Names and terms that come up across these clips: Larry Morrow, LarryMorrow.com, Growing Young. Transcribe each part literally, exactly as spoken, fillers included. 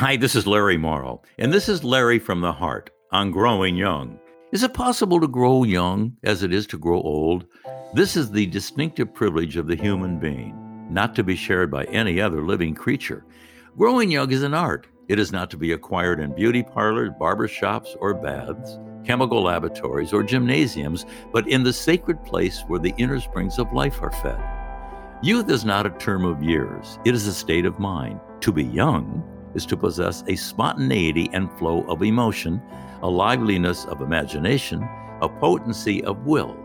Hi, this is Larry Morrow, and this is Larry from the Heart on Growing Young. Is it possible to grow young as it is to grow old? This is the distinctive privilege of the human being, not to be shared by any other living creature. Growing young is an art. It is not to be acquired in beauty parlors, barbershops, or baths, chemical laboratories, or gymnasiums, but in the sacred place where the inner springs of life are fed. Youth is not a term of years. It is a state of mind. To be young is to possess a spontaneity and flow of emotion, a liveliness of imagination, a potency of will.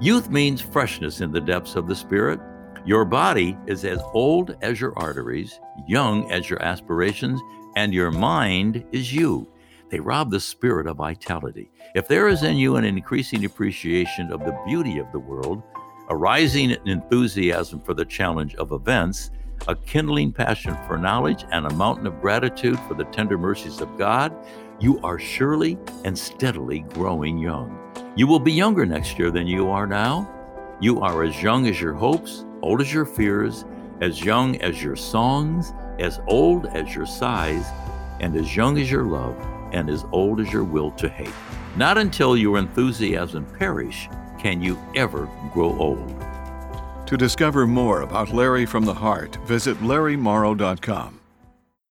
Youth means freshness in the depths of the spirit. Your body is as old as your arteries, young as your aspirations, and your mind is you. They rob the spirit of vitality. If there is in you an increasing appreciation of the beauty of the world, a rising enthusiasm for the challenge of events, a kindling passion for knowledge, and a mountain of gratitude for the tender mercies of God, you are surely and steadily growing young. You will be younger next year than you are now. You are as young as your hopes, old as your fears, as young as your songs, as old as your sighs, and as young as your love, and as old as your will to hate. Not until your enthusiasm perish can you ever grow old. To discover more about Larry from the Heart, visit Larry Morrow dot com.